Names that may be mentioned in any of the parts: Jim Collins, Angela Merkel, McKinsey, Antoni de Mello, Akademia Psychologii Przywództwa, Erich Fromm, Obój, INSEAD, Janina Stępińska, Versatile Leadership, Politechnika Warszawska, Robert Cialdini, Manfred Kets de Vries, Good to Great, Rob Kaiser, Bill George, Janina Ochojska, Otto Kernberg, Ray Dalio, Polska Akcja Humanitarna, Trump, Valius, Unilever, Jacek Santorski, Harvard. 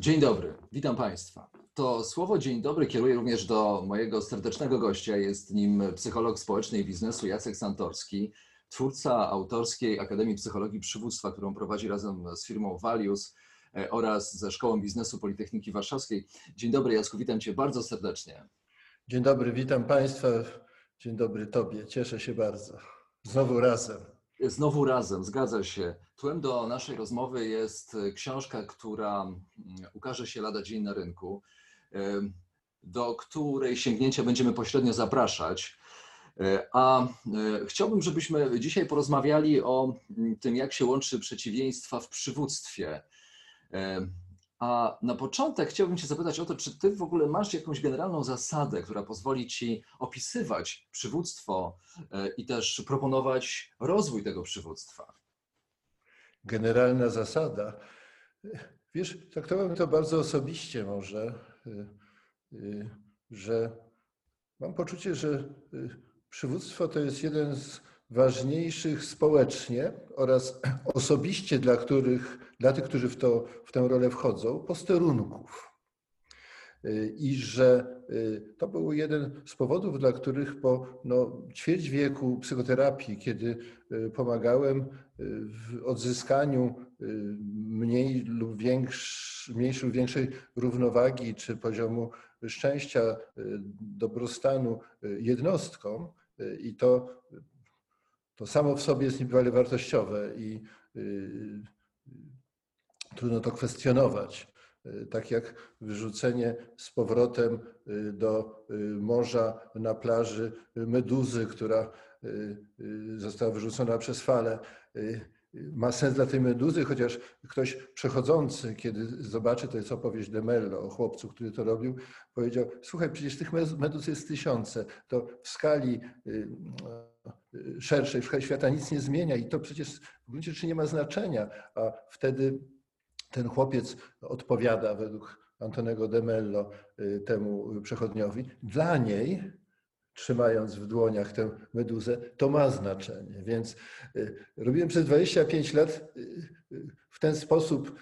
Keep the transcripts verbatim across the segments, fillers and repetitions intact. Dzień dobry, witam Państwa. To słowo dzień dobry kieruję również do mojego serdecznego gościa. Jest nim psycholog społeczny i biznesu Jacek Santorski, twórca autorskiej Akademii Psychologii Przywództwa, którą prowadzi razem z firmą Valius oraz ze Szkołą Biznesu Politechniki Warszawskiej. Dzień dobry, Jacku, witam Cię bardzo serdecznie. Dzień dobry, witam Państwa. Dzień dobry Tobie, cieszę się bardzo. Znowu razem. Znowu razem, zgadza się. Tłem do naszej rozmowy jest książka, która ukaże się lada dzień na rynku, do której sięgnięcia będziemy pośrednio zapraszać. A chciałbym, żebyśmy dzisiaj porozmawiali o tym, jak się łączy przeciwieństwa w przywództwie. A na początek chciałbym Cię zapytać o to, czy Ty w ogóle masz jakąś generalną zasadę, która pozwoli Ci opisywać przywództwo i też proponować rozwój tego przywództwa? Generalna zasada. Wiesz, traktowałem to bardzo osobiście może, że mam poczucie, że przywództwo to jest jeden z ważniejszych społecznie oraz osobiście dla których, dla tych, którzy w, to, w tę rolę wchodzą, posterunków. I że to był jeden z powodów, dla których po no, ćwierć wieku psychoterapii, kiedy pomagałem w odzyskaniu mniej lub większy, mniejszej lub większej równowagi czy poziomu szczęścia, dobrostanu jednostkom, i to, to samo w sobie jest niebywale wartościowe i yy, trudno to kwestionować. Tak jak wyrzucenie z powrotem do morza na plaży meduzy, która została wyrzucona przez falę. Ma sens dla tej meduzy, chociaż ktoś przechodzący, kiedy zobaczy, to jest opowieść de Mello o chłopcu, który to robił, powiedział: słuchaj, przecież tych meduz jest tysiące, to w skali szerszej, w skali świata nic nie zmienia i to przecież w gruncie rzeczy nie ma znaczenia, a wtedy ten chłopiec odpowiada według Antonego de Mello temu przechodniowi. Dla niej, trzymając w dłoniach tę meduzę, to ma znaczenie. Więc robiłem przez dwadzieścia pięć lat w ten sposób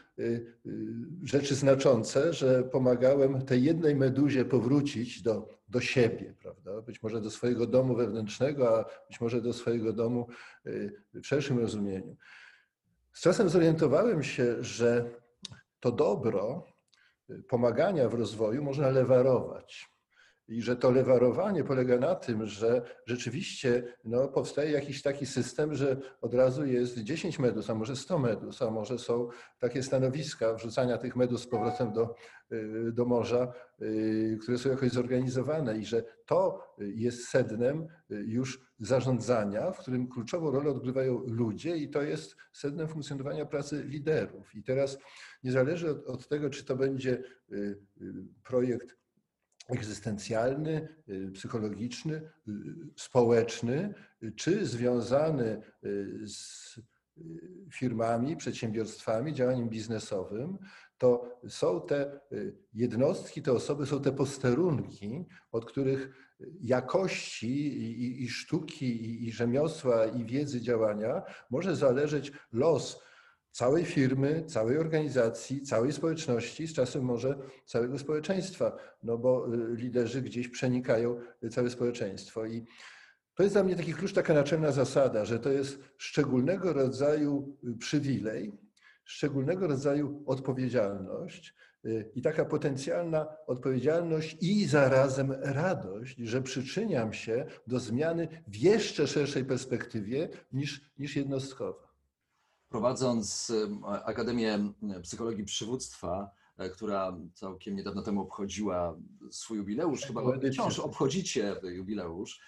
rzeczy znaczące, że pomagałem tej jednej meduzie powrócić do, do siebie, prawda? Być może do swojego domu wewnętrznego, a być może do swojego domu w szerszym rozumieniu. Z czasem zorientowałem się, że to dobro pomagania w rozwoju można lewarować i że to lewarowanie polega na tym, że rzeczywiście no, powstaje jakiś taki system, że od razu jest dziesięć medus, a może sto medus, a może są takie stanowiska wrzucania tych medus z powrotem do, do morza, które są jakoś zorganizowane i że to jest sednem już zarządzania, w którym kluczową rolę odgrywają ludzie i to jest sednem funkcjonowania pracy liderów. I teraz nie zależy od, od tego, czy to będzie projekt egzystencjalny, psychologiczny, społeczny, czy związany z firmami, przedsiębiorstwami, działaniem biznesowym, to są te jednostki, te osoby, są te posterunki, od których jakości i, i, i sztuki, i, i rzemiosła, i wiedzy działania może zależeć los całej firmy, całej organizacji, całej społeczności, z czasem może całego społeczeństwa, no bo liderzy gdzieś przenikają całe społeczeństwo. I to jest dla mnie taki klucz, taka naczelna zasada, że to jest szczególnego rodzaju przywilej, szczególnego rodzaju odpowiedzialność i taka potencjalna odpowiedzialność i zarazem radość, że przyczyniam się do zmiany w jeszcze szerszej perspektywie niż, niż jednostkowa. Prowadząc Akademię Psychologii Przywództwa, która całkiem niedawno temu obchodziła swój jubileusz, chyba wciąż obchodzicie jubileusz,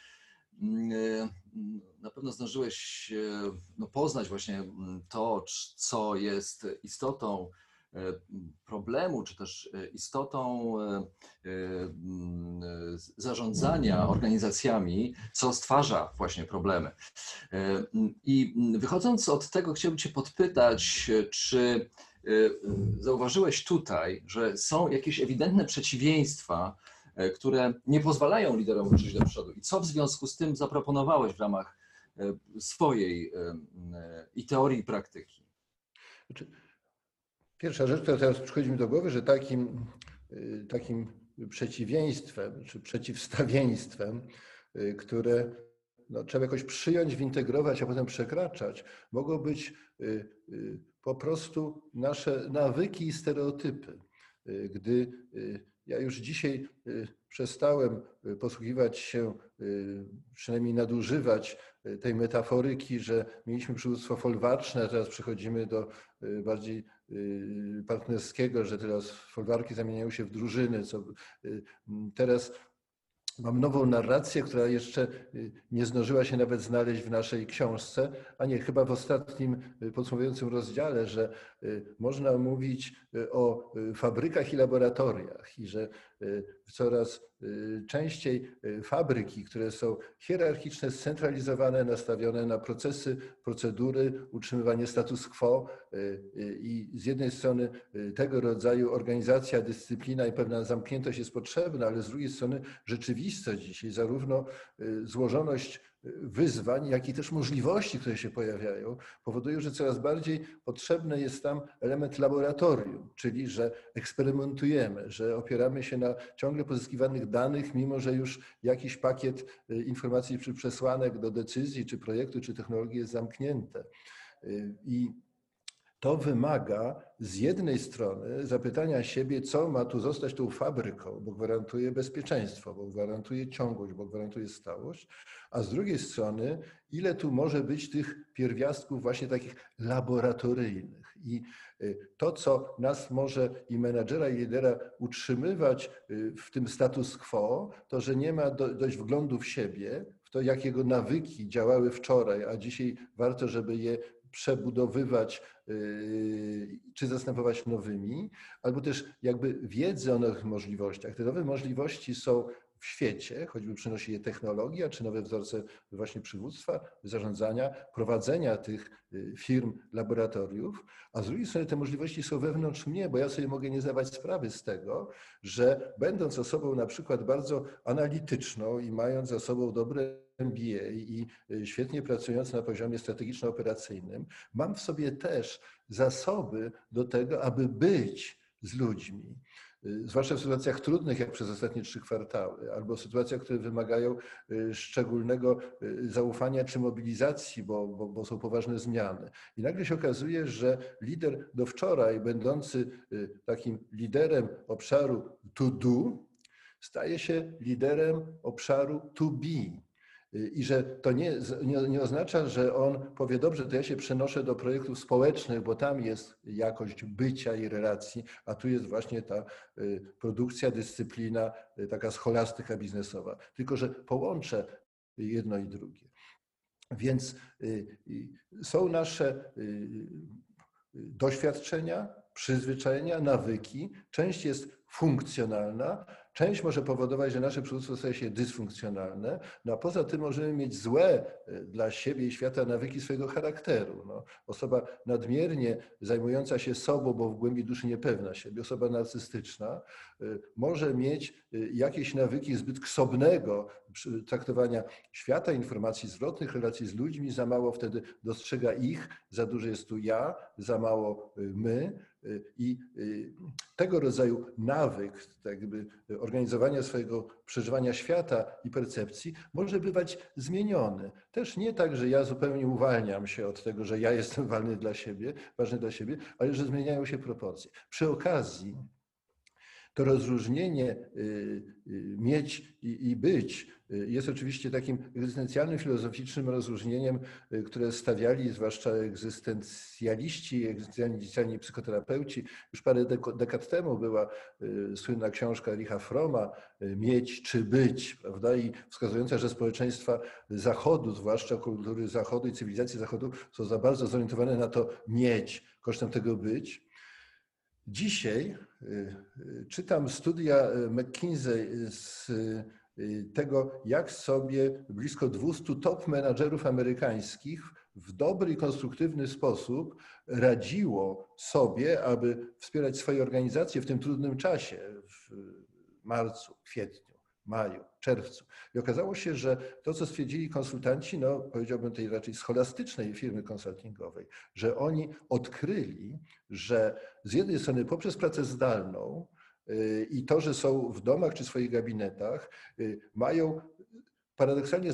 na pewno zdążyłeś no, poznać właśnie to, co jest istotą problemu, czy też istotą zarządzania organizacjami, co stwarza właśnie problemy. I wychodząc od tego, chciałbym Cię podpytać, czy zauważyłeś tutaj, że są jakieś ewidentne przeciwieństwa, które nie pozwalają liderom ruszyć do przodu i co w związku z tym zaproponowałeś w ramach swojej i teorii, i praktyki? Pierwsza rzecz, która teraz przychodzi mi do głowy, że takim, takim przeciwieństwem czy przeciwstawieństwem, które no, trzeba jakoś przyjąć, wintegrować, a potem przekraczać, mogą być po prostu nasze nawyki i stereotypy. Gdy ja już dzisiaj przestałem posługiwać się, przynajmniej nadużywać tej metaforyki, że mieliśmy przywództwo folwarczne, a teraz przechodzimy do bardziej partnerskiego, że teraz folwarki zamieniają się w drużyny. Co teraz mam nową narrację, która jeszcze nie zdążyła się nawet znaleźć w naszej książce, a nie, chyba w ostatnim podsumowującym rozdziale, że można mówić o fabrykach i laboratoriach i że coraz częściej fabryki, które są hierarchiczne, scentralizowane, nastawione na procesy, procedury, utrzymywanie status quo i z jednej strony tego rodzaju organizacja, dyscyplina i pewna zamkniętość jest potrzebna, ale z drugiej strony rzeczywistość dzisiaj, zarówno złożoność wyzwań, jak i też możliwości, które się pojawiają, powodują, że coraz bardziej potrzebny jest tam element laboratorium, czyli że eksperymentujemy, że opieramy się na ciągle pozyskiwanych danych, mimo że już jakiś pakiet informacji czy przesłanek do decyzji, czy projektu, czy technologii jest zamknięte. I to wymaga z jednej strony zapytania siebie, co ma tu zostać tą fabryką, bo gwarantuje bezpieczeństwo, bo gwarantuje ciągłość, bo gwarantuje stałość, a z drugiej strony ile tu może być tych pierwiastków właśnie takich laboratoryjnych. I to, co nas może i menadżera, i lidera utrzymywać w tym status quo, to, że nie ma do, dość wglądu w siebie, w to, jak jego nawyki działały wczoraj, a dzisiaj warto, żeby je przebudowywać czy zastępować nowymi, albo też jakby wiedzy o nowych możliwościach. Te nowe możliwości są w świecie, choćby przynosi je technologia, czy nowe wzorce właśnie przywództwa, zarządzania, prowadzenia tych firm, laboratoriów, a z drugiej strony te możliwości są wewnątrz mnie, bo ja sobie mogę nie zdawać sprawy z tego, że będąc osobą na przykład bardzo analityczną i mając za sobą dobre M B A i świetnie pracując na poziomie strategiczno-operacyjnym, mam w sobie też zasoby do tego, aby być z ludźmi, zwłaszcza w sytuacjach trudnych, jak przez ostatnie trzy kwartały, albo w sytuacjach, które wymagają szczególnego zaufania czy mobilizacji, bo, bo, bo są poważne zmiany. I nagle się okazuje, że lider do wczoraj, będący takim liderem obszaru to do, staje się liderem obszaru to be. I że to nie, nie, nie oznacza, że on powie, dobrze, to ja się przenoszę do projektów społecznych, bo tam jest jakość bycia i relacji, a tu jest właśnie ta produkcja, dyscyplina, taka scholastyka biznesowa. Tylko że połączę jedno i drugie. Więc są nasze doświadczenia, przyzwyczajenia, nawyki. Część jest funkcjonalna, część może powodować, że nasze przywództwo staje się dysfunkcjonalne, no a poza tym możemy mieć złe dla siebie i świata nawyki swojego charakteru. No, osoba nadmiernie zajmująca się sobą, bo w głębi duszy niepewna siebie, osoba narcystyczna może mieć jakieś nawyki zbyt ksobnego traktowania świata, informacji zwrotnych, relacji z ludźmi, za mało wtedy dostrzega ich, za dużo jest tu ja, za mało my. I tego rodzaju nawyk tak jakby organizowania swojego przeżywania świata i percepcji może bywać zmieniony. Też nie tak, że ja zupełnie uwalniam się od tego, że ja jestem ważny dla siebie, ważny dla siebie, ale że zmieniają się proporcje. Przy okazji to rozróżnienie mieć i być Jest oczywiście takim egzystencjalnym, filozoficznym rozróżnieniem, które stawiali zwłaszcza egzystencjaliści, egzystencjalni psychoterapeuci. Już parę dekad temu była słynna książka Ericha Fromma „Mieć czy być", prawda? I wskazująca, że społeczeństwa Zachodu, zwłaszcza kultury Zachodu i cywilizacji Zachodu, są za bardzo zorientowane na to mieć kosztem tego być. Dzisiaj czytam studia McKinsey z tego, jak sobie blisko dwustu top menadżerów amerykańskich w dobry i konstruktywny sposób radziło sobie, aby wspierać swoje organizacje w tym trudnym czasie, w marcu, kwietniu, maju, czerwcu. I okazało się, że to, co stwierdzili konsultanci, no powiedziałbym tej raczej scholastycznej firmy konsultingowej, że oni odkryli, że z jednej strony poprzez pracę zdalną i to, że są w domach czy swoich gabinetach, mają paradoksalnie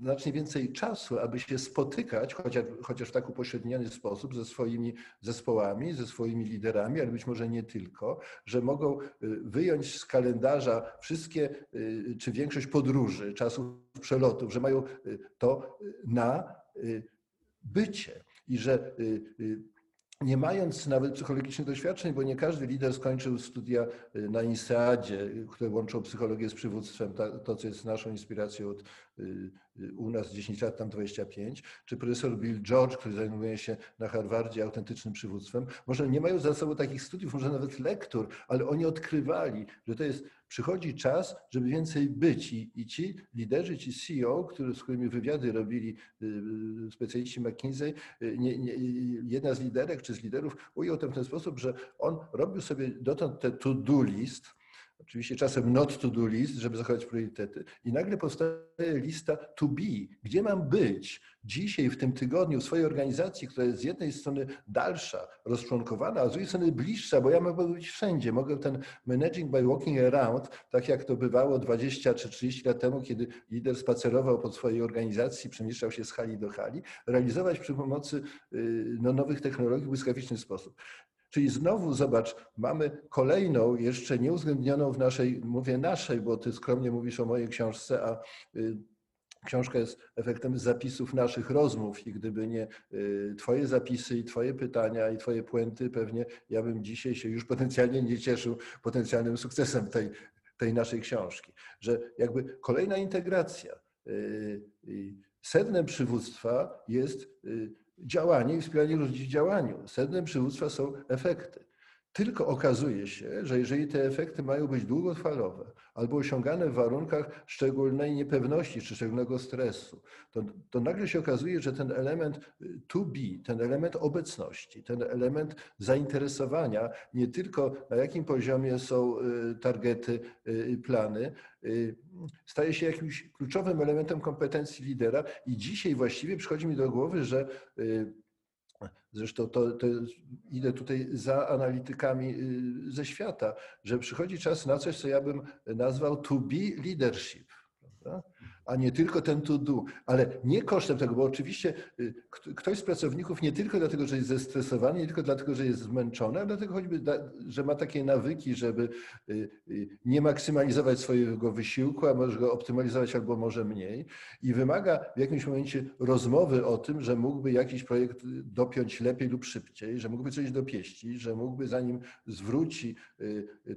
znacznie więcej czasu, aby się spotykać, chociaż, chociaż w tak upośredniony sposób, ze swoimi zespołami, ze swoimi liderami, ale być może nie tylko, że mogą wyjąć z kalendarza wszystkie czy większość podróży, czasów przelotów, że mają to na bycie i że nie mając nawet psychologicznych doświadczeń, bo nie każdy lider skończył studia na INSEADzie, które łączą psychologię z przywództwem, to co jest naszą inspiracją od u nas dziesięć lat, tam dwadzieścia pięć, czy profesor Bill George, który zajmuje się na Harvardzie autentycznym przywództwem, może nie mają za sobą takich studiów, może nawet lektur, ale oni odkrywali, że to jest, przychodzi czas, żeby więcej być i, i ci liderzy, ci C E O, który, z którymi wywiady robili specjaliści McKinsey, nie, nie, jedna z liderek czy z liderów ujął to w ten sposób, że on robił sobie dotąd te to-do list, oczywiście czasem not to do list, żeby zachować priorytety. I nagle powstaje lista to be, gdzie mam być dzisiaj, w tym tygodniu, w swojej organizacji, która jest z jednej strony dalsza, rozczłonkowana, a z drugiej strony bliższa, bo ja mogę być wszędzie. Mogę ten managing by walking around, tak jak to bywało dwadzieścia czy trzydzieści lat temu, kiedy lider spacerował po swojej organizacji, przemieszczał się z hali do hali, realizować przy pomocy no, nowych technologii w błyskawiczny sposób. Czyli znowu, zobacz, mamy kolejną, jeszcze nieuwzględnioną w naszej, mówię naszej, bo ty skromnie mówisz o mojej książce, a y, książka jest efektem zapisów naszych rozmów i gdyby nie y, twoje zapisy i twoje pytania i twoje puenty, pewnie ja bym dzisiaj się już potencjalnie nie cieszył potencjalnym sukcesem tej, tej naszej książki. Że jakby kolejna integracja. Y, y, sednem przywództwa jest y, działanie i wspieranie ludzi w działaniu. Sednem przywództwa są efekty. Tylko okazuje się, że jeżeli te efekty mają być długotrwałe albo osiągane w warunkach szczególnej niepewności czy szczególnego stresu, to, to nagle się okazuje, że ten element to be, ten element obecności, ten element zainteresowania, nie tylko na jakim poziomie są targety, plany, staje się jakimś kluczowym elementem kompetencji lidera i dzisiaj właściwie przychodzi mi do głowy, że zresztą to, to idę tutaj za analitykami ze świata, że przychodzi czas na coś, co ja bym nazwał to be leadership, prawda? A nie tylko ten to do, ale nie kosztem tego, bo oczywiście ktoś z pracowników nie tylko dlatego, że jest zestresowany, nie tylko dlatego, że jest zmęczony, ale dlatego choćby, że ma takie nawyki, żeby nie maksymalizować swojego wysiłku, a może go optymalizować albo może mniej i wymaga w jakimś momencie rozmowy o tym, że mógłby jakiś projekt dopiąć lepiej lub szybciej, że mógłby coś dopieścić, że mógłby zanim zwróci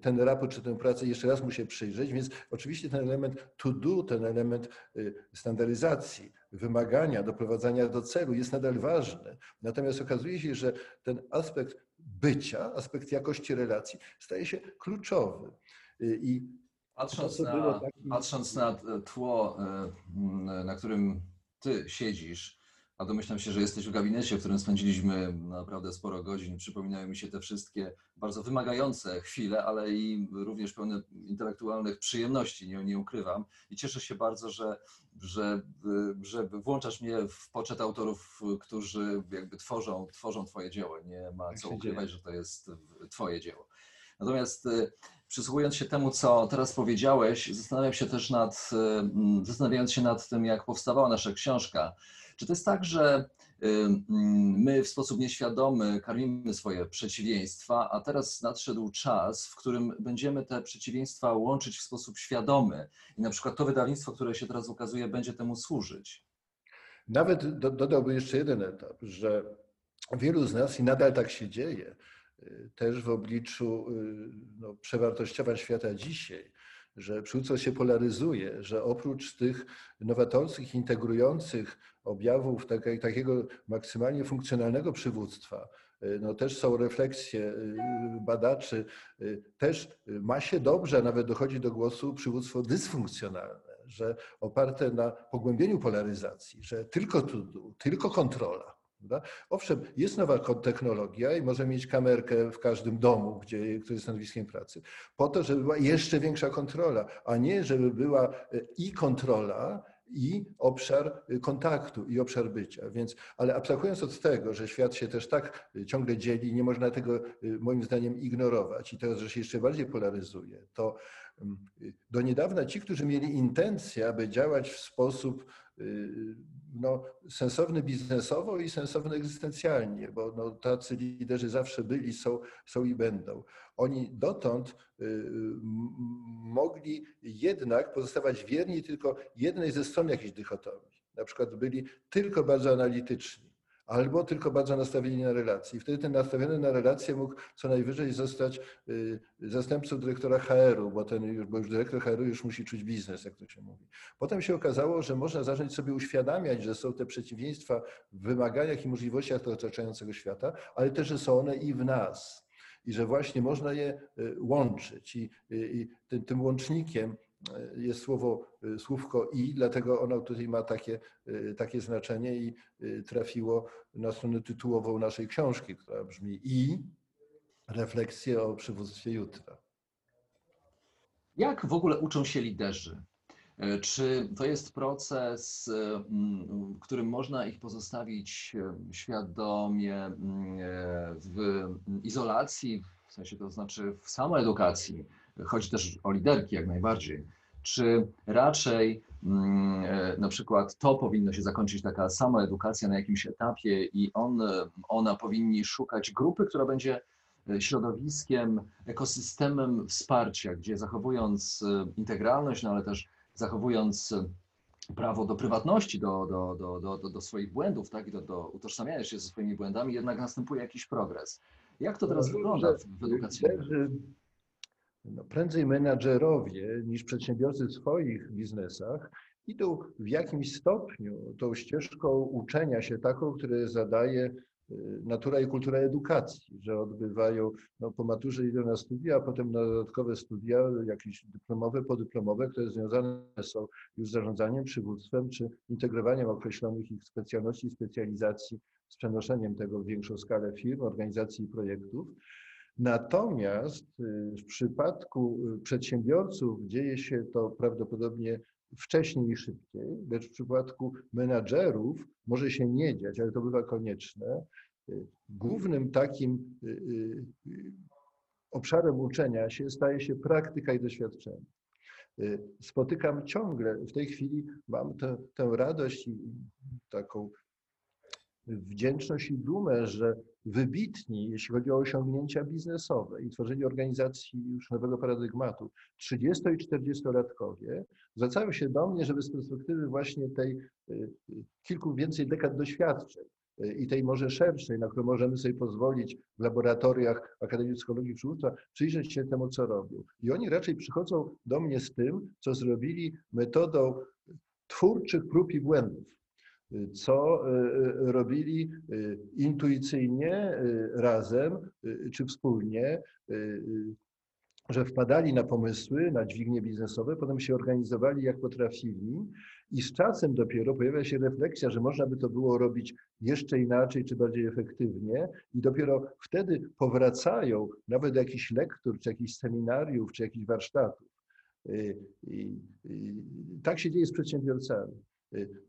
ten raport czy tę pracę, jeszcze raz mu się przyjrzeć, więc oczywiście ten element to do, ten element standaryzacji, wymagania, doprowadzania do celu jest nadal ważny. Natomiast okazuje się, że ten aspekt bycia, aspekt jakości relacji staje się kluczowy. I patrząc, to, na, takim... patrząc na tło, na którym ty siedzisz, a domyślam się, że jesteś w gabinecie, w którym spędziliśmy naprawdę sporo godzin, przypominają mi się te wszystkie bardzo wymagające chwile, ale i również pełne intelektualnych przyjemności, nie, nie ukrywam. I cieszę się bardzo, że, że, że włączasz mnie w poczet autorów, którzy jakby tworzą, tworzą twoje dzieło. Nie ma co ukrywać, że to jest twoje dzieło. Natomiast przysłuchując się temu, co teraz powiedziałeś, zastanawiam się też nad, zastanawiając się nad tym, jak powstawała nasza książka. Czy to jest tak, że my w sposób nieświadomy karmimy swoje przeciwieństwa, a teraz nadszedł czas, w którym będziemy te przeciwieństwa łączyć w sposób świadomy i na przykład to wydawnictwo, które się teraz ukazuje, będzie temu służyć. Nawet dodałbym jeszcze jeden etap, że wielu z nas, i nadal tak się dzieje, też w obliczu no, przewartościowań świata dzisiaj, że przywództwo się polaryzuje, że oprócz tych nowatorskich, integrujących objawów tak, takiego maksymalnie funkcjonalnego przywództwa, no też są refleksje badaczy, też ma się dobrze, a nawet dochodzi do głosu przywództwo dysfunkcjonalne, że oparte na pogłębieniu polaryzacji, że tylko tu, tylko kontrola. Owszem, jest nowa technologia i możemy mieć kamerkę w każdym domu, gdzie, który jest stanowiskiem pracy, po to, żeby była jeszcze większa kontrola, a nie żeby była i kontrola, i obszar kontaktu, i obszar bycia. Więc, ale abstrahując od tego, że świat się też tak ciągle dzieli, nie można tego moim zdaniem ignorować i teraz, że się jeszcze bardziej polaryzuje, to do niedawna ci, którzy mieli intencję, aby działać w sposób no, sensowny biznesowo i sensowny egzystencjalnie, bo no, tacy liderzy zawsze byli, są, są i będą. Oni dotąd mogli jednak pozostawać wierni tylko jednej ze stron jakiejś dychotomii. Na przykład byli tylko bardzo analityczni albo tylko bardzo nastawieni na relacje. I wtedy ten nastawiony na relacje mógł co najwyżej zostać zastępcą dyrektora H R-u, bo, ten już, bo już dyrektor H R-u już musi czuć biznes, jak to się mówi. Potem się okazało, że można zacząć sobie uświadamiać, że są te przeciwieństwa w wymaganiach i możliwościach otaczającego świata, ale też, że są one i w nas. I że właśnie można je łączyć. I, i tym, tym łącznikiem jest słowo, słówko i, dlatego ono tutaj ma takie, takie znaczenie i trafiło na stronę tytułową naszej książki, która brzmi i refleksje o przywództwie jutra. Jak w ogóle uczą się liderzy? Czy to jest proces, w którym można ich pozostawić świadomie w izolacji, w sensie to znaczy w samoedukacji, chodzi też o liderki jak najbardziej, czy raczej na przykład to powinno się zakończyć taka samoedukacja na jakimś etapie i on, ona powinni szukać grupy, która będzie środowiskiem, ekosystemem wsparcia, gdzie zachowując integralność, no ale też zachowując prawo do prywatności, do, do, do, do, do swoich błędów, tak, i do, do utożsamiania się ze swoimi błędami, jednak następuje jakiś progres. Jak to teraz no, wygląda w edukacji? No, prędzej menadżerowie niż przedsiębiorcy w swoich biznesach idą w jakimś stopniu tą ścieżką uczenia się taką, które zadaje natura i kultura edukacji, że odbywają, no po maturze idą na studia, a potem na dodatkowe studia, jakieś dyplomowe, podyplomowe, które związane są już z zarządzaniem, przywództwem czy integrowaniem określonych ich specjalności i specjalizacji z przenoszeniem tego w większą skalę firm, organizacji i projektów. Natomiast w przypadku przedsiębiorców dzieje się to prawdopodobnie wcześniej i szybciej, lecz w przypadku menadżerów może się nie dziać, ale to bywa konieczne. Głównym takim obszarem uczenia się staje się praktyka i doświadczenie. Spotykam ciągle, w tej chwili mam tę, tę radość i taką wdzięczność i dumę, że wybitni, jeśli chodzi o osiągnięcia biznesowe i tworzenie organizacji już nowego paradygmatu, trzydziesto- i czterdziestolatkowie zwracają się do mnie, żeby z perspektywy właśnie tej kilku więcej dekad doświadczeń i tej może szerszej, na którą możemy sobie pozwolić w laboratoriach Akademii Psychologii Przywództwa, przyjrzeć się temu, co robią. I oni raczej przychodzą do mnie z tym, co zrobili metodą twórczych prób i błędów, co robili intuicyjnie, razem czy wspólnie, że wpadali na pomysły, na dźwignie biznesowe, potem się organizowali jak potrafili i z czasem dopiero pojawia się refleksja, że można by to było robić jeszcze inaczej czy bardziej efektywnie i dopiero wtedy powracają nawet do jakichś lektur, czy jakichś seminariów, czy jakichś warsztatów. I, i, i tak się dzieje z przedsiębiorcami.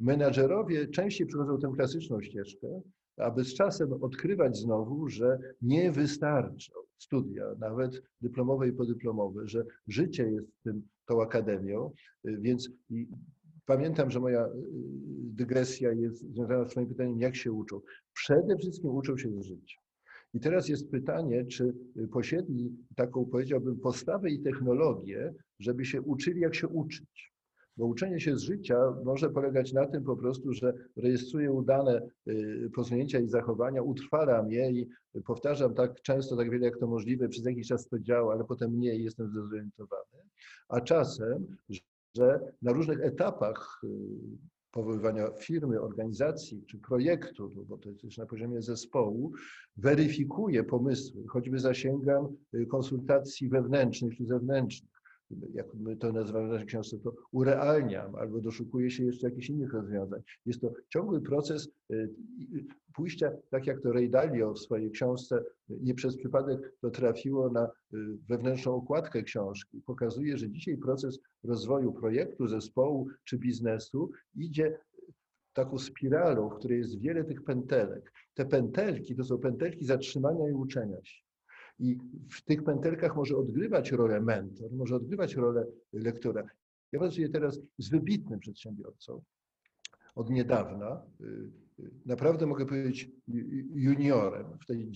Menadżerowie częściej przychodzą tę klasyczną ścieżkę, aby z czasem odkrywać znowu, że nie wystarczą studia, nawet dyplomowe i podyplomowe, że życie jest tym, tą akademią, więc Pamiętam, że moja dygresja jest związana z moim pytaniem, jak się uczył. Przede wszystkim uczył się z życia. I teraz jest pytanie, czy posiedli taką, powiedziałbym, postawę i technologię, żeby się uczyli, jak się uczyć. Bo uczenie się z życia może polegać na tym po prostu, że rejestruję udane posunięcia i zachowania, utrwalam je i powtarzam tak często, tak wiele jak to możliwe, przez jakiś czas to działa, ale potem mniej, jestem zdezorientowany. A czasem, że na różnych etapach powoływania firmy, organizacji czy projektu, bo to jest na poziomie zespołu, weryfikuję pomysły, choćby zasięgam konsultacji wewnętrznych czy zewnętrznych. Jak my to nazywamy w naszej książce, to urealniam albo doszukuję się jeszcze jakichś innych rozwiązań. Jest to ciągły proces pójścia, tak jak to Ray Dalio w swojej książce, nie przez przypadek to trafiło na wewnętrzną okładkę książki. Pokazuje, że dzisiaj proces rozwoju projektu, zespołu czy biznesu idzie taką spiralą, w której jest wiele tych pętelek. Te pętelki to są pętelki zatrzymania i uczenia się. I w tych pętelkach może odgrywać rolę mentor, może odgrywać rolę lektora. Ja pracuję teraz z wybitnym przedsiębiorcą od niedawna. Naprawdę mogę powiedzieć juniorem, w tej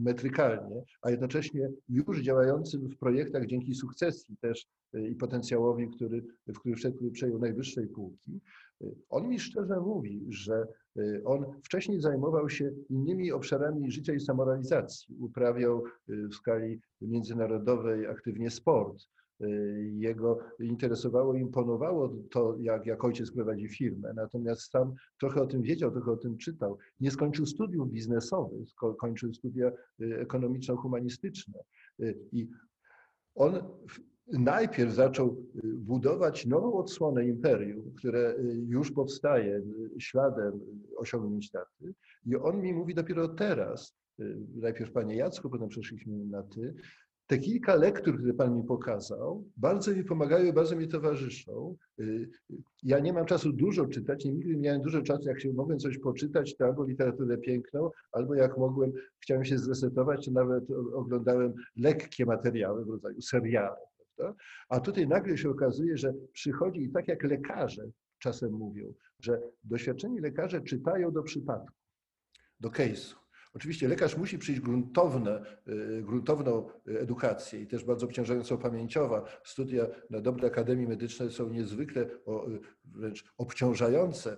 metrykalnie, a jednocześnie już działającym w projektach dzięki sukcesji też i potencjałowi, który, w który wszedł, przejął najwyższej półki. On mi szczerze mówi, że on wcześniej zajmował się innymi obszarami życia i samorealizacji. Uprawiał w skali międzynarodowej aktywnie sport. Jego interesowało, imponowało to, jak, jak ojciec prowadzi firmę, natomiast sam trochę o tym wiedział, trochę o tym czytał. Nie skończył studiów biznesowych, kończył studia ekonomiczno-humanistyczne. I on najpierw zaczął budować nową odsłonę imperium, które już powstaje śladem osiągnięć taty. I on mi mówi dopiero teraz, najpierw panie Jacku, potem przeszliśmy na ty, te kilka lektur, które Pan mi pokazał, bardzo mi pomagają, bardzo mi towarzyszą. Ja nie mam czasu dużo czytać, nigdy nie miałem dużo czasu, jak się mogłem coś poczytać, to albo literaturę piękną, albo jak mogłem, chciałem się zresetować, to nawet oglądałem lekkie materiały w rodzaju serialu. Prawda? A tutaj nagle się okazuje, że przychodzi i tak jak lekarze czasem mówią, że doświadczeni lekarze czytają do przypadku, do case'u. Oczywiście lekarz musi przyjść gruntowne, gruntowną edukację i też bardzo obciążającą pamięciowa. Studia na dobre akademii medyczne są niezwykle wręcz obciążające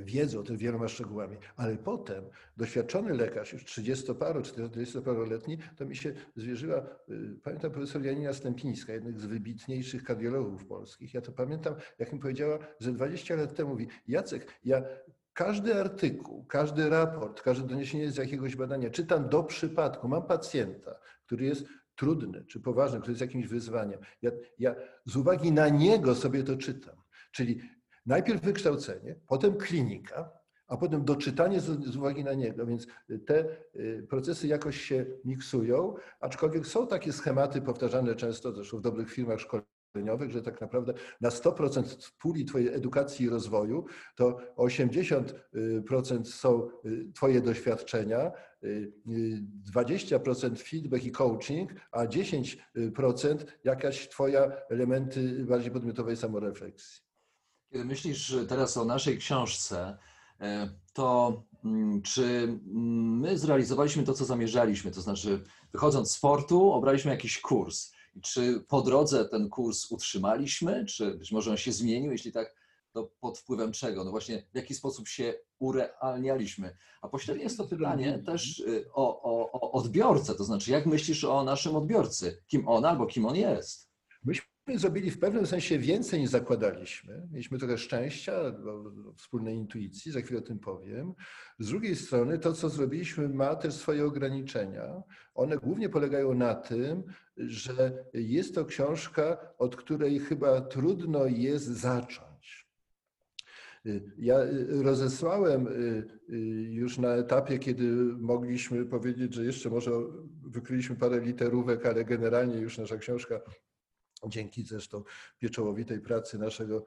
wiedzą o tym wieloma szczegółami, ale potem doświadczony lekarz, już trzydziestoparoletni, to mi się zwierzyła, pamiętam profesor Janina Stępińska, jeden z wybitniejszych kardiologów polskich. Ja to pamiętam, jak mi powiedziała, że dwadzieścia lat temu mówi, Jacek, ja... Każdy artykuł, każdy raport, każde doniesienie z jakiegoś badania czytam do przypadku. Mam pacjenta, który jest trudny czy poważny, który jest jakimś wyzwaniem. Ja, ja z uwagi na niego sobie to czytam. Czyli najpierw wykształcenie, potem klinika, a potem doczytanie z, z uwagi na niego. Więc te procesy jakoś się miksują, aczkolwiek są takie schematy powtarzane często zresztą w dobrych firmach szkolnych, że tak naprawdę na sto procent puli twojej edukacji i rozwoju to osiemdziesiąt procent są twoje doświadczenia, dwadzieścia procent feedback i coaching, a dziesięć procent jakaś twoja elementy bardziej podmiotowej samorefleksji. Kiedy myślisz teraz o naszej książce, to czy my zrealizowaliśmy to, co zamierzaliśmy? To znaczy wychodząc z portu obraliśmy jakiś kurs. Czy po drodze ten kurs utrzymaliśmy, czy być może on się zmienił? Jeśli tak, to pod wpływem czego? No właśnie, w jaki sposób się urealnialiśmy? A pośrednio jest to pytanie też o, o, o odbiorcę, to znaczy jak myślisz o naszym odbiorcy? Kim on albo kim on jest? Myśmy zrobili w pewnym sensie więcej niż zakładaliśmy. Mieliśmy trochę szczęścia, wspólnej intuicji, za chwilę o tym powiem. Z drugiej strony to, co zrobiliśmy, ma też swoje ograniczenia. One głównie polegają na tym, że jest to książka, od której chyba trudno jest zacząć. Ja rozesłałem już na etapie, kiedy mogliśmy powiedzieć, że jeszcze może wykryliśmy parę literówek, ale generalnie już nasza książka dzięki zresztą pieczołowitej pracy naszego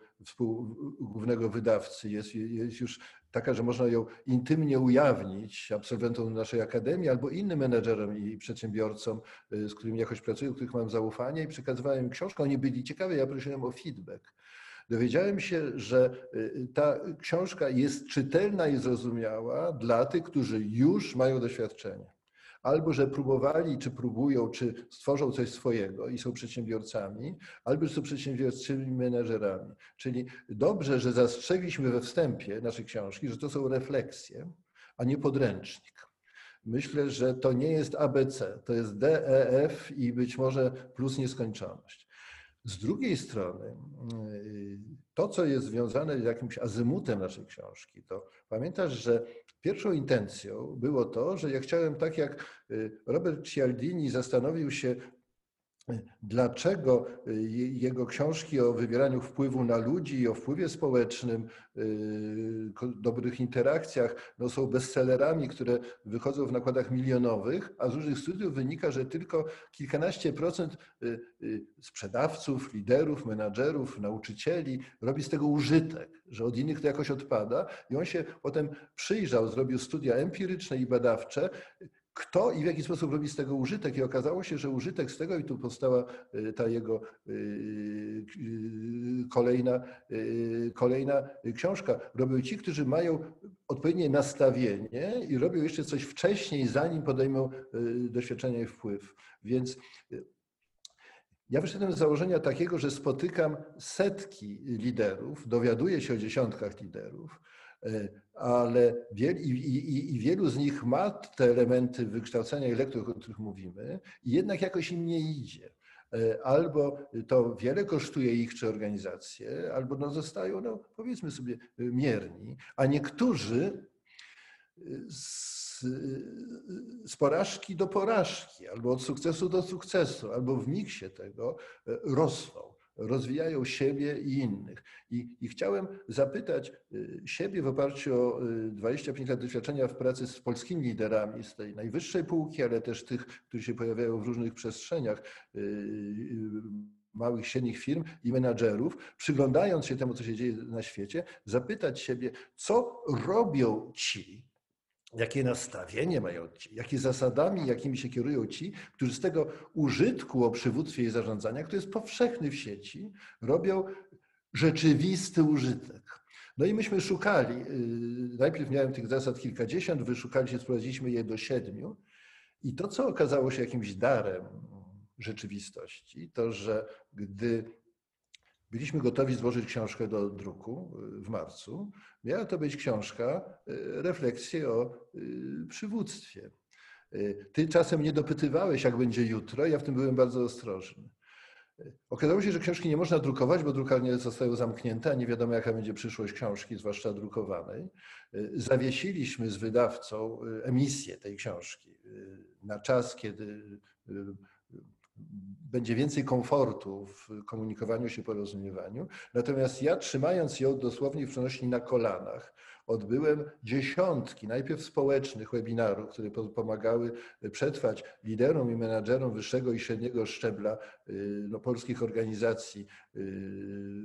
głównego wydawcy jest, jest już taka, że można ją intymnie ujawnić absolwentom naszej akademii albo innym menedżerom i przedsiębiorcom, z którymi jakoś pracuję, których mam zaufanie i przekazywałem im książkę. Oni byli ciekawi, ja prosiłem o feedback. Dowiedziałem się, że ta książka jest czytelna i zrozumiała dla tych, którzy już mają doświadczenie. Albo że próbowali, czy próbują, czy stworzą coś swojego i są przedsiębiorcami, albo że są przedsiębiorczymi menedżerami. Czyli dobrze, że zastrzegliśmy we wstępie naszej książki, że to są refleksje, a nie podręcznik. Myślę, że to nie jest A B C, to jest D, E, F i być może plus nieskończoność. Z drugiej strony, to, co jest związane z jakimś azymutem naszej książki, to pamiętasz, że pierwszą intencją było to, że ja chciałem, tak jak Robert Cialdini zastanowił się, dlaczego jego książki o wywieraniu wpływu na ludzi i o wpływie społecznym, dobrych interakcjach no są bestsellerami, które wychodzą w nakładach milionowych, a z różnych studiów wynika, że tylko kilkanaście procent sprzedawców, liderów, menadżerów, nauczycieli robi z tego użytek, że od innych to jakoś odpada i on się potem przyjrzał, zrobił studia empiryczne i badawcze, kto i w jaki sposób robi z tego użytek i okazało się, że użytek z tego, i tu powstała ta jego kolejna, kolejna książka, robią ci, którzy mają odpowiednie nastawienie i robią jeszcze coś wcześniej, zanim podejmą doświadczenie i wpływ. Więc ja wyszedłem z założenia takiego, że spotykam setki liderów, dowiaduję się o dziesiątkach liderów, ale wiel, i, i, i wielu z nich ma te elementy wykształcenia i lektur, o których mówimy, i jednak jakoś im nie idzie. Albo to wiele kosztuje ich czy organizacje, albo no zostają, no powiedzmy sobie, mierni, a niektórzy z, z porażki do porażki, albo od sukcesu do sukcesu, albo w miksie tego rosną. Rozwijają siebie i innych. I, i chciałem zapytać siebie w oparciu o dwadzieścia pięć lat doświadczenia w pracy z polskimi liderami z tej najwyższej półki, ale też tych, którzy się pojawiają w różnych przestrzeniach małych, średnich firm i menadżerów, przyglądając się temu, co się dzieje na świecie, zapytać siebie, co robią ci, jakie nastawienie mają ci, jakie zasadami, jakimi się kierują ci, którzy z tego użytku o przywództwie i zarządzania, który jest powszechny w sieci, robią rzeczywisty użytek. No i myśmy szukali, najpierw miałem tych zasad kilkadziesiąt, wyszukaliśmy, sprowadziliśmy je do siedmiu i to, co okazało się jakimś darem rzeczywistości, to, że gdy byliśmy gotowi złożyć książkę do druku w marcu. Miała to być książka, refleksje o przywództwie. Ty czasem mnie dopytywałeś, jak będzie jutro, ja w tym byłem bardzo ostrożny. Okazało się, że książki nie można drukować, bo drukarnie zostały zamknięte, a nie wiadomo, jaka będzie przyszłość książki, zwłaszcza drukowanej. Zawiesiliśmy z wydawcą emisję tej książki na czas, kiedy będzie więcej komfortu w komunikowaniu się, porozumiewaniu. Natomiast ja, trzymając ją dosłownie w przenośni na kolanach, odbyłem dziesiątki najpierw społecznych webinarów, które pomagały przetrwać liderom i menadżerom wyższego i średniego szczebla no, polskich organizacji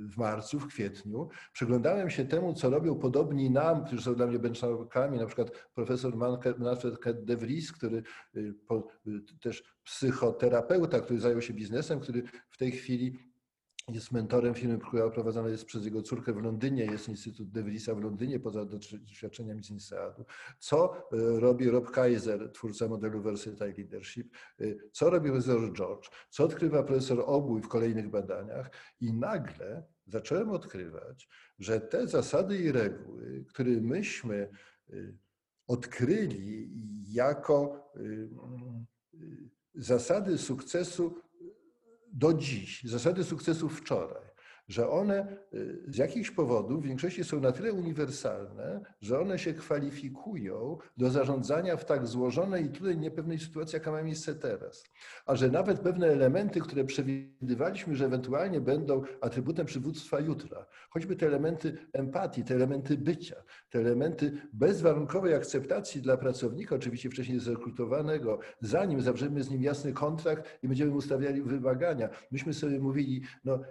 w marcu, w kwietniu. Przyglądałem się temu, co robią podobni nam, którzy są dla mnie benchmarkami, na przykład profesor Manfred Kets de Vries, który po, też psychoterapeuta, który zajął się biznesem, który w tej chwili jest mentorem firmy, która prowadzona jest przez jego córkę w Londynie, jest Instytut de Vriesa w Londynie, poza doświadczeniami z INSEAD-u. Co robi Rob Kaiser, twórca modelu Versatile Leadership, co robi profesor George, co odkrywa profesor Obuj w kolejnych badaniach i nagle zacząłem odkrywać, że te zasady i reguły, które myśmy odkryli jako zasady sukcesu do dziś, zasady sukcesu wczoraj, że one z jakichś powodów w większości są na tyle uniwersalne, że one się kwalifikują do zarządzania w tak złożonej i trudnej, niepewnej sytuacji, jaka ma miejsce teraz. A że nawet pewne elementy, które przewidywaliśmy, że ewentualnie będą atrybutem przywództwa jutra, choćby te elementy empatii, te elementy bycia, te elementy bezwarunkowej akceptacji dla pracownika, oczywiście wcześniej zrekrutowanego, zanim zawrzemy z nim jasny kontrakt i będziemy ustawiali wymagania. Myśmy sobie mówili, no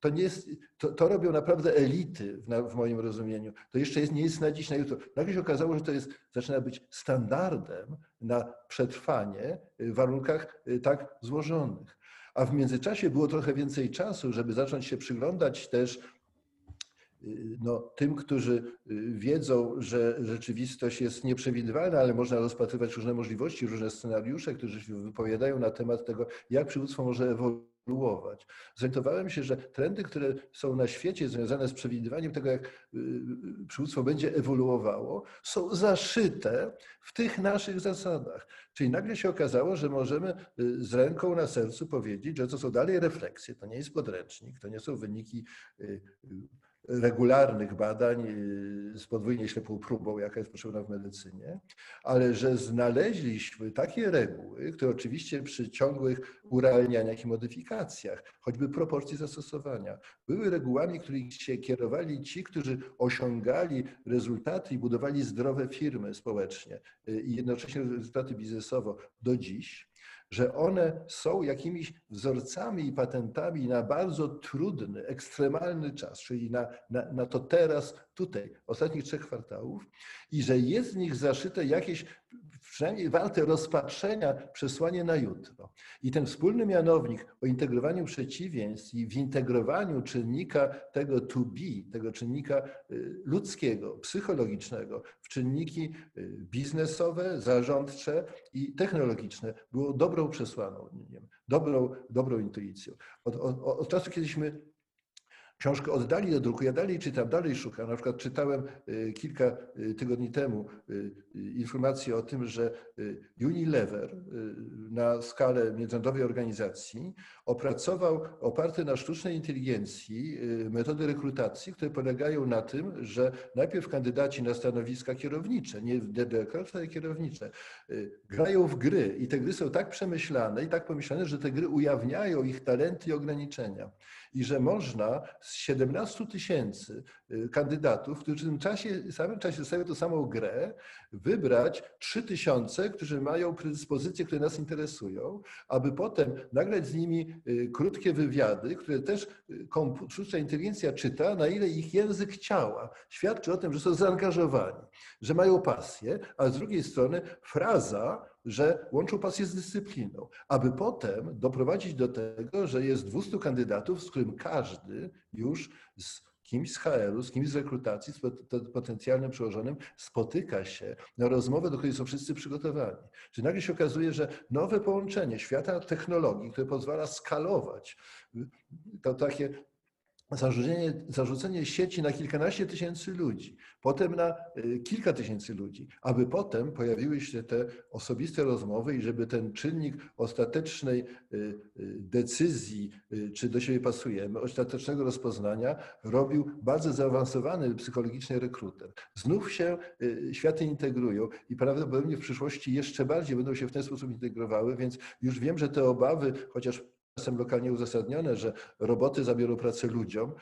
to nie jest, to, to robią naprawdę elity w, na, w moim rozumieniu. To jeszcze jest, nie jest na dziś, na jutro. Nagle się okazało, że to jest, zaczyna być standardem na przetrwanie w warunkach tak złożonych. A w międzyczasie było trochę więcej czasu, żeby zacząć się przyglądać też no, tym, którzy wiedzą, że rzeczywistość jest nieprzewidywalna, ale można rozpatrywać różne możliwości, różne scenariusze, którzy się wypowiadają na temat tego, jak przywództwo może ewoluować. Zorientowałem się, że trendy, które są na świecie związane z przewidywaniem tego, jak przywództwo będzie ewoluowało, są zaszyte w tych naszych zasadach. Czyli nagle się okazało, że możemy z ręką na sercu powiedzieć, że to są dalej refleksje, to nie jest podręcznik, to nie są wyniki regularnych badań z podwójnie ślepą próbą, jaka jest potrzebna w medycynie, ale że znaleźliśmy takie reguły, które oczywiście przy ciągłych urealnianiach i modyfikacjach, choćby proporcji zastosowania, były regułami, których się kierowali ci, którzy osiągali rezultaty i budowali zdrowe firmy społecznie i jednocześnie rezultaty biznesowo do dziś, że one są jakimiś wzorcami i patentami na bardzo trudny, ekstremalny czas, czyli na, na, na to teraz, tutaj, ostatnich trzech kwartałów i że jest w nich zaszyte jakieś, przynajmniej warte rozpatrzenia, przesłanie na jutro. I ten wspólny mianownik o integrowaniu przeciwieństw i w integrowaniu czynnika tego to be, tego czynnika ludzkiego, psychologicznego w czynniki biznesowe, zarządcze i technologiczne było dobrą przesłaną, nie wiem, dobrą, dobrą intuicją. Od, od, od czasu, kiedyśmy książkę oddali do druku, ja dalej czytam, dalej szukam. Na przykład czytałem kilka tygodni temu informację o tym, że Unilever na skalę międzynarodowej organizacji opracował oparte na sztucznej inteligencji metody rekrutacji, które polegają na tym, że najpierw kandydaci na stanowiska kierownicze, nie dyrektorów, ale kierownicze, grają w gry i te gry są tak przemyślane i tak pomyślane, że te gry ujawniają ich talenty i ograniczenia i że można z siedemnastu tysięcy kandydatów, którzy w tym czasie, samym czasie dostają tą samą grę, wybrać trzy tysiące, którzy mają predyspozycje, które nas interesują, aby potem nagrać z nimi krótkie wywiady, które też sztuczna inteligencja czyta, na ile ich język ciała świadczy o tym, że są zaangażowani, że mają pasję, a z drugiej strony fraza, że łączą pasję z dyscypliną, aby potem doprowadzić do tego, że jest dwustu kandydatów, z którym każdy już z kimś z ha eru, z kimś z rekrutacji, z potencjalnym przełożonym spotyka się na rozmowę, do której są wszyscy przygotowani. Czyli nagle się okazuje, że nowe połączenie świata technologii, które pozwala skalować, to takie Zarzucenie, zarzucenie sieci na kilkanaście tysięcy ludzi, potem na kilka tysięcy ludzi, aby potem pojawiły się te osobiste rozmowy i żeby ten czynnik ostatecznej decyzji, czy do siebie pasujemy, ostatecznego rozpoznania robił bardzo zaawansowany psychologiczny rekruter. Znów się światy integrują i prawdopodobnie w przyszłości jeszcze bardziej będą się w ten sposób integrowały, więc już wiem, że te obawy, chociaż czasem lokalnie uzasadnione, że roboty zabiorą pracę ludziom,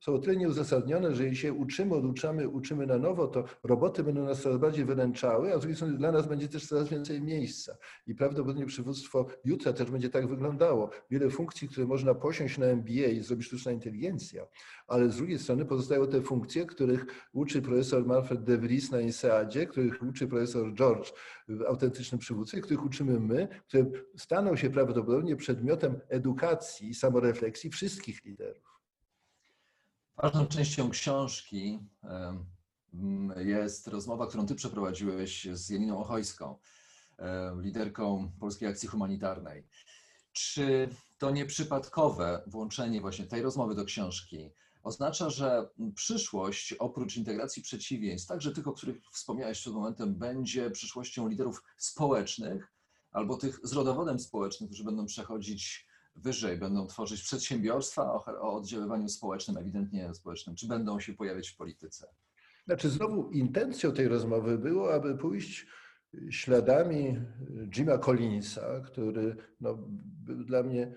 są o tyle nieuzasadnione, że jeśli się uczymy, oduczamy, uczymy na nowo, to roboty będą nas coraz bardziej wyręczały, a z drugiej strony dla nas będzie też coraz więcej miejsca. I prawdopodobnie przywództwo jutra też będzie tak wyglądało. Wiele funkcji, które można posiąść na em bi ej i zrobić sztuczna inteligencja, ale z drugiej strony pozostają te funkcje, których uczy profesor Manfred de Vries na INSEADzie, których uczy profesor George w autentycznym przywódcy, których uczymy my, które staną się prawdopodobnie przedmiotem edukacji i samorefleksji wszystkich liderów. Ważną częścią książki jest rozmowa, którą Ty przeprowadziłeś z Janiną Ochojską, liderką Polskiej Akcji Humanitarnej. Czy to nieprzypadkowe włączenie właśnie tej rozmowy do książki oznacza, że przyszłość oprócz integracji przeciwieństw, także tych, o których wspomniałeś przed momentem, będzie przyszłością liderów społecznych, albo tych z rodowodem społecznym, którzy będą przechodzić wyżej, będą tworzyć przedsiębiorstwa o oddziaływaniu społecznym, ewidentnie społecznym, czy będą się pojawiać w polityce? Znaczy znowu intencją tej rozmowy było, aby pójść śladami Jima Collinsa, który no, był dla mnie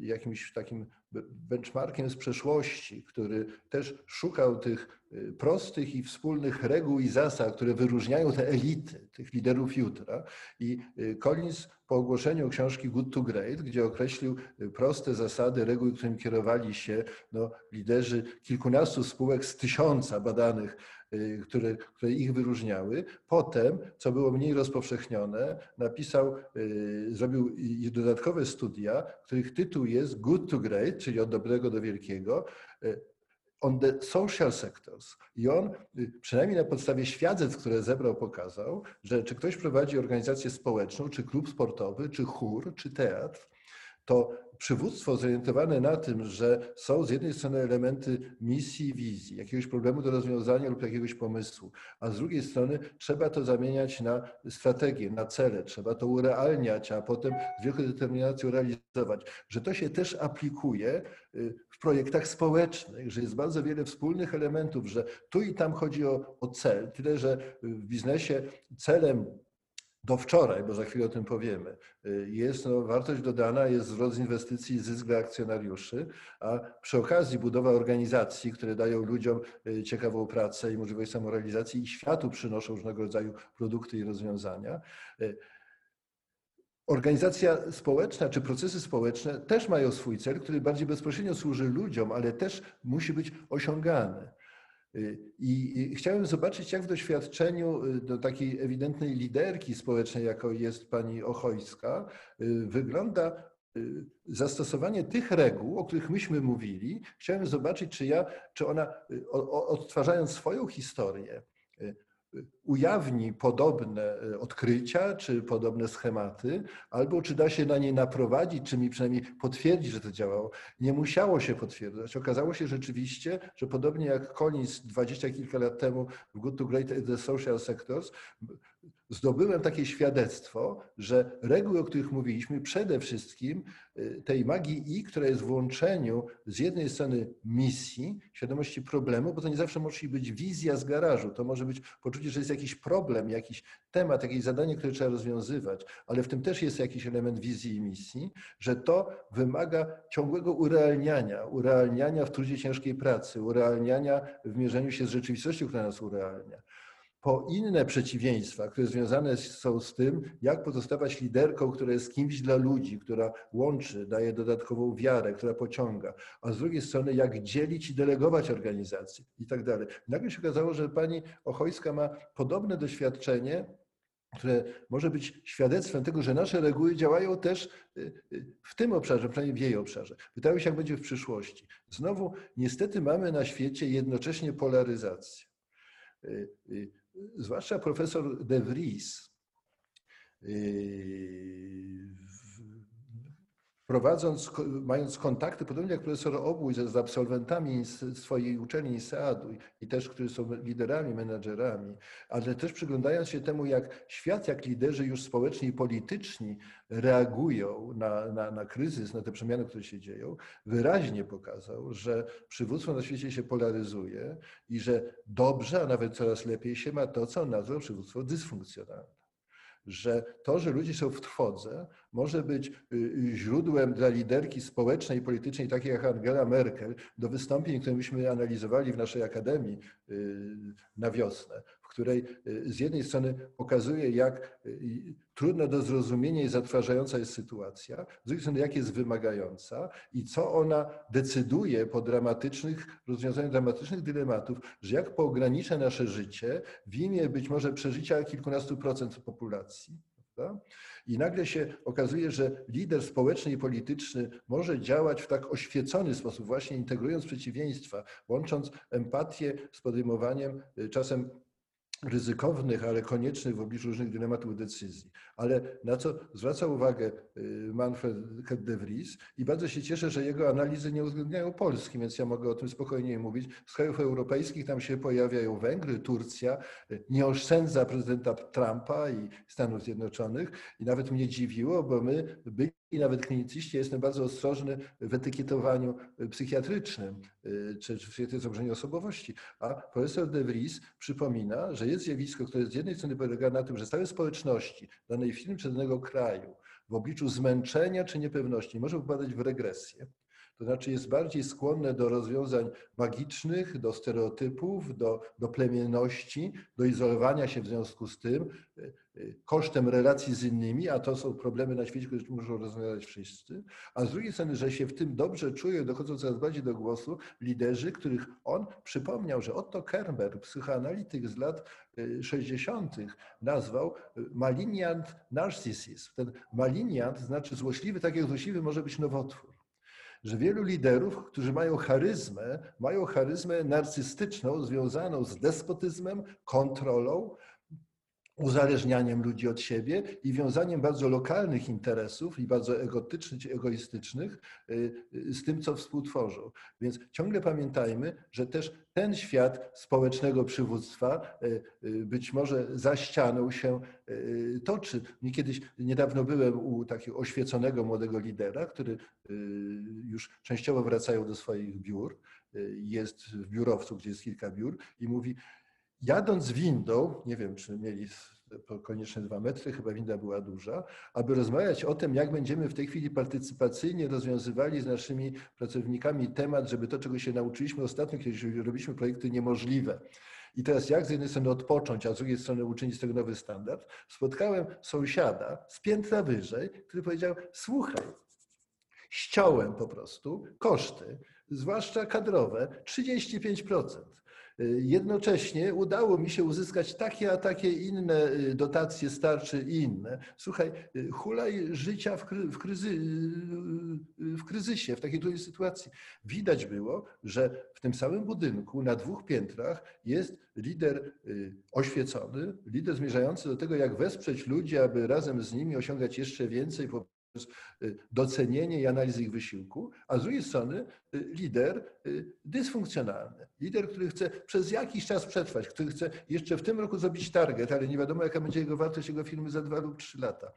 jakimś takim benchmarkiem z przeszłości, który też szukał tych prostych i wspólnych reguł i zasad, które wyróżniają te elity, tych liderów jutra. I Collins po ogłoszeniu książki Good to Great, gdzie określił proste zasady, reguły, którymi kierowali się no, liderzy kilkunastu spółek z tysiąca badanych, które, które ich wyróżniały. Potem, co było mniej rozpowszechnione, napisał, zrobił dodatkowe studia, których tytuł jest Good to Great, czyli od dobrego do wielkiego, on the social sectors. I on, przynajmniej na podstawie świadectw, które zebrał, pokazał, że czy ktoś prowadzi organizację społeczną, czy klub sportowy, czy chór, czy teatr, to przywództwo zorientowane na tym, że są z jednej strony elementy misji, wizji, jakiegoś problemu do rozwiązania lub jakiegoś pomysłu, a z drugiej strony trzeba to zamieniać na strategię, na cele, trzeba to urealniać, a potem z wielką determinacją realizować, że to się też aplikuje w projektach społecznych, że jest bardzo wiele wspólnych elementów, że tu i tam chodzi o, o cel, tyle że w biznesie celem do wczoraj, bo za chwilę o tym powiemy, jest no, wartość dodana, jest wzrost inwestycji, zysk dla akcjonariuszy, a przy okazji budowa organizacji, które dają ludziom ciekawą pracę i możliwość samorealizacji i światu przynoszą różnego rodzaju produkty i rozwiązania. Organizacja społeczna czy procesy społeczne też mają swój cel, który bardziej bezpośrednio służy ludziom, ale też musi być osiągany. I chciałem zobaczyć, jak w doświadczeniu do takiej ewidentnej liderki społecznej, jaką jest pani Ochojska, wygląda zastosowanie tych reguł, o których myśmy mówili. Chciałem zobaczyć, czy ja, czy ona, odtwarzając swoją historię, ujawni podobne odkrycia czy podobne schematy, albo czy da się na nie naprowadzić, czy mi przynajmniej potwierdzi, że to działało. Nie musiało się potwierdzać. Okazało się rzeczywiście, że podobnie jak Collins dwadzieścia kilka lat temu w Good to Great in the Social Sectors, zdobyłem takie świadectwo, że reguły, o których mówiliśmy, przede wszystkim tej magii I, która jest w łączeniu z jednej strony misji, świadomości problemu, bo to nie zawsze musi być wizja z garażu, to może być poczucie, że jest jakiś problem, jakiś temat, jakieś zadanie, które trzeba rozwiązywać, ale w tym też jest jakiś element wizji i misji, że to wymaga ciągłego urealniania, urealniania w trudzie ciężkiej pracy, urealniania w mierzeniu się z rzeczywistością, która nas urealnia. Po inne przeciwieństwa, które związane są z tym, jak pozostawać liderką, która jest kimś dla ludzi, która łączy, daje dodatkową wiarę, która pociąga, a z drugiej strony jak dzielić i delegować organizacje i tak dalej. Nagle się okazało, że pani Ochojska ma podobne doświadczenie, które może być świadectwem tego, że nasze reguły działają też w tym obszarze, przynajmniej w jej obszarze. Pytałem się, jak będzie w przyszłości. Znowu, niestety mamy na świecie jednocześnie polaryzację. Zwłaszcza profesor de Vries, prowadząc, mając kontakty, podobnie jak profesor Obój, z absolwentami swojej uczelni INSEAD-u i też, którzy są liderami, menadżerami, ale też przyglądając się temu, jak świat, jak liderzy już społeczni i polityczni reagują na, na, na kryzys, na te przemiany, które się dzieją, wyraźnie pokazał, że przywództwo na świecie się polaryzuje i że dobrze, a nawet coraz lepiej się ma to, co on nazwał przywództwo dysfunkcjonalne. Że to, że ludzie są w trwodze, może być źródłem dla liderki społecznej i politycznej, takiej jak Angela Merkel, do wystąpień, które myśmy analizowali w naszej akademii na wiosnę, w której z jednej strony pokazuje, jak trudna do zrozumienia i zatrważająca jest sytuacja, z drugiej strony, jak jest wymagająca i co ona decyduje po dramatycznych, rozwiązaniu dramatycznych dylematów, że jak poogranicza nasze życie w imię być może przeżycia kilkunastu procent populacji. I nagle się okazuje, że lider społeczny i polityczny może działać w tak oświecony sposób, właśnie integrując przeciwieństwa, łącząc empatię z podejmowaniem czasem ryzykownych, ale koniecznych w obliczu różnych dylematów decyzji. Ale na co zwraca uwagę Manfred Kets de Vries i bardzo się cieszę, że jego analizy nie uwzględniają Polski, więc ja mogę o tym spokojnie mówić. Z krajów europejskich tam się pojawiają Węgry, Turcja, nie oszczędza prezydenta Trumpa i Stanów Zjednoczonych i nawet mnie dziwiło, bo my byli i nawet klinicyści, jestem bardzo ostrożny w etykietowaniu psychiatrycznym czy w zaburzeniu osobowości, a profesor de Vries przypomina, że jest zjawisko, które z jednej strony polega na tym, że całe społeczności danej firmy czy danego kraju w obliczu zmęczenia czy niepewności może popadać w regresję. To znaczy jest bardziej skłonne do rozwiązań magicznych, do stereotypów, do, do plemienności, do izolowania się w związku z tym, kosztem relacji z innymi, a to są problemy na świecie, które muszą rozwiązać wszyscy, a z drugiej strony, że się w tym dobrze czują, dochodzą coraz bardziej do głosu liderzy, których on przypomniał, że Otto Kernberg, psychoanalityk z lat sześćdziesiątych nazwał malignant narcissism. Ten malignant znaczy złośliwy, tak jak złośliwy może być nowotwór. że wielu liderów, którzy mają charyzmę, mają charyzmę narcystyczną związaną z despotyzmem, kontrolą, uzależnianiem ludzi od siebie i wiązaniem bardzo lokalnych interesów i bardzo egotycznych czy egoistycznych z tym, co współtworzą. Więc ciągle pamiętajmy, że też ten świat społecznego przywództwa być może za ścianą się toczy. Kiedyś, niedawno byłem u takiego oświeconego młodego lidera, który już częściowo wracają do swoich biur, jest w biurowcu, gdzie jest kilka biur i mówi: jadąc windą, nie wiem, czy mieli koniecznie dwa metry, chyba winda była duża, aby rozmawiać o tym, jak będziemy w tej chwili partycypacyjnie rozwiązywali z naszymi pracownikami temat, żeby to, czego się nauczyliśmy ostatnio, kiedy robiliśmy projekty niemożliwe. I teraz jak z jednej strony odpocząć, a z drugiej strony uczynić z tego nowy standard, spotkałem sąsiada z piętra wyżej, który powiedział: słuchaj, ściąłem po prostu koszty, zwłaszcza kadrowe, trzydzieści pięć procent. Jednocześnie udało mi się uzyskać takie, a takie inne dotacje z tarczy i inne. Słuchaj, hulaj życia w, kry, w, kryzy, w kryzysie, w takiej trudnej sytuacji. Widać było, że w tym samym budynku na dwóch piętrach jest lider oświecony, lider zmierzający do tego, jak wesprzeć ludzi, aby razem z nimi osiągać jeszcze więcej poprzez docenienie i analizę ich wysiłku, a z drugiej strony lider dysfunkcjonalny. Lider, który chce przez jakiś czas przetrwać, który chce jeszcze w tym roku zrobić target, ale nie wiadomo, jaka będzie jego wartość, jego firmy za dwa lub trzy lata.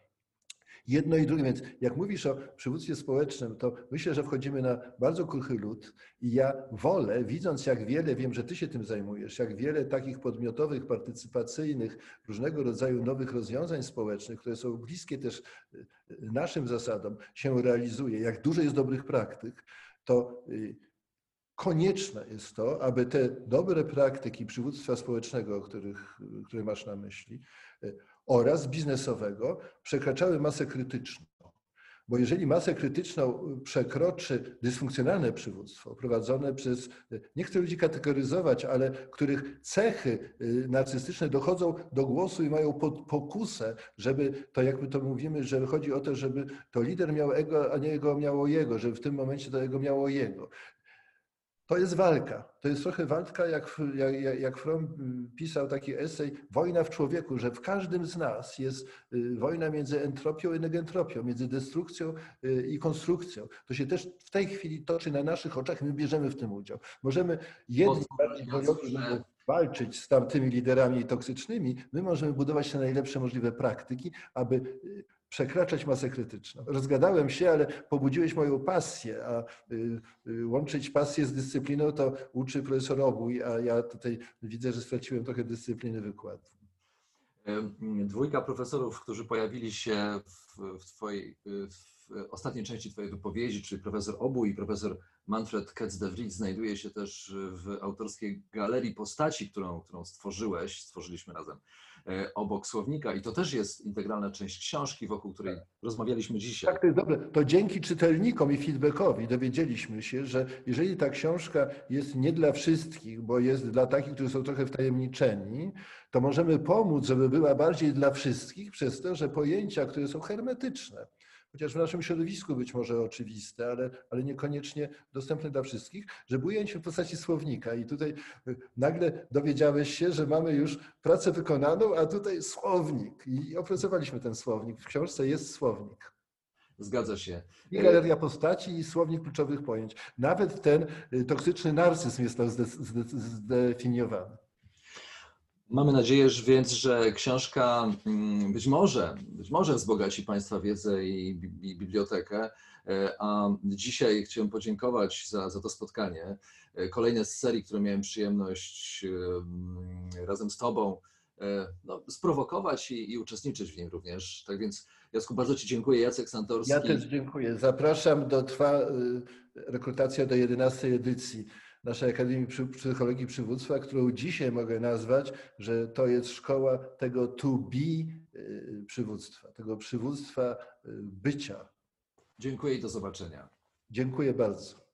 Jedno i drugie. Więc jak mówisz o przywództwie społecznym, to myślę, że wchodzimy na bardzo kruchy lód i ja wolę, widząc jak wiele, wiem, że ty się tym zajmujesz, jak wiele takich podmiotowych, partycypacyjnych, różnego rodzaju nowych rozwiązań społecznych, które są bliskie też naszym zasadom, się realizuje, jak dużo jest dobrych praktyk, to konieczne jest to, aby te dobre praktyki przywództwa społecznego, których, które masz na myśli, oraz biznesowego przekraczały masę krytyczną. Bo jeżeli masę krytyczną przekroczy dysfunkcjonalne przywództwo prowadzone przez, nie chcę ludzi kategoryzować, ale których cechy narcystyczne dochodzą do głosu i mają pokusę, żeby to, jak my to mówimy, że chodzi o to, żeby to lider miał ego, a nie ego miało jego, żeby w tym momencie to ego miało jego. To jest walka. To jest trochę walka, jak, jak, jak Fromm pisał taki esej Wojna w człowieku, że w każdym z nas jest wojna między entropią i negentropią, między destrukcją i konstrukcją. To się też w tej chwili toczy na naszych oczach i my bierzemy w tym udział. Możemy jedni bardziej bojowo walczyć z tamtymi liderami toksycznymi, my możemy budować te najlepsze możliwe praktyki, aby przekraczać masę krytyczną. Rozgadałem się, ale pobudziłeś moją pasję, a łączyć pasję z dyscypliną to uczy profesor Obój, a ja tutaj widzę, że straciłem trochę dyscypliny wykładu. Dwójka profesorów, którzy pojawili się w, w, twojej, w ostatniej części twojej wypowiedzi, czyli profesor Obój i profesor Manfred Kets de Vries, znajduje się też w autorskiej galerii postaci, którą, którą stworzyłeś, stworzyliśmy razem obok słownika i to też jest integralna część książki, wokół której tak rozmawialiśmy dzisiaj. Tak, to jest dobre. To dzięki czytelnikom i feedbackowi dowiedzieliśmy się, że jeżeli ta książka jest nie dla wszystkich, bo jest dla takich, którzy są trochę wtajemniczeni, to możemy pomóc, żeby była bardziej dla wszystkich przez to, że pojęcia, które są hermetyczne, chociaż w naszym środowisku być może oczywiste, ale, ale niekoniecznie dostępne dla wszystkich, że bujemy się w postaci słownika i tutaj nagle dowiedziałeś się, że mamy już pracę wykonaną, a tutaj słownik i opracowaliśmy ten słownik. W książce jest słownik. Zgadza się. I galeria postaci i słownik kluczowych pojęć. Nawet ten toksyczny narcyzm jest tam zdefiniowany. Mamy nadzieję że więc, że książka być może, być może wzbogaci Państwa wiedzę i, bi- i bibliotekę, a dzisiaj chciałem podziękować za, za to spotkanie. Kolejne z serii, które miałem przyjemność razem z Tobą no, sprowokować i, i uczestniczyć w nim również. Tak więc Jacku, bardzo Ci dziękuję. Jacek Santorski. Ja też dziękuję. Zapraszam, do trwa rekrutacja do jedenastej edycji naszej Akademii Psychologii Przywództwa, którą dzisiaj mogę nazwać, że to jest szkoła tego to be przywództwa, tego przywództwa bycia. Dziękuję i do zobaczenia. Dziękuję bardzo.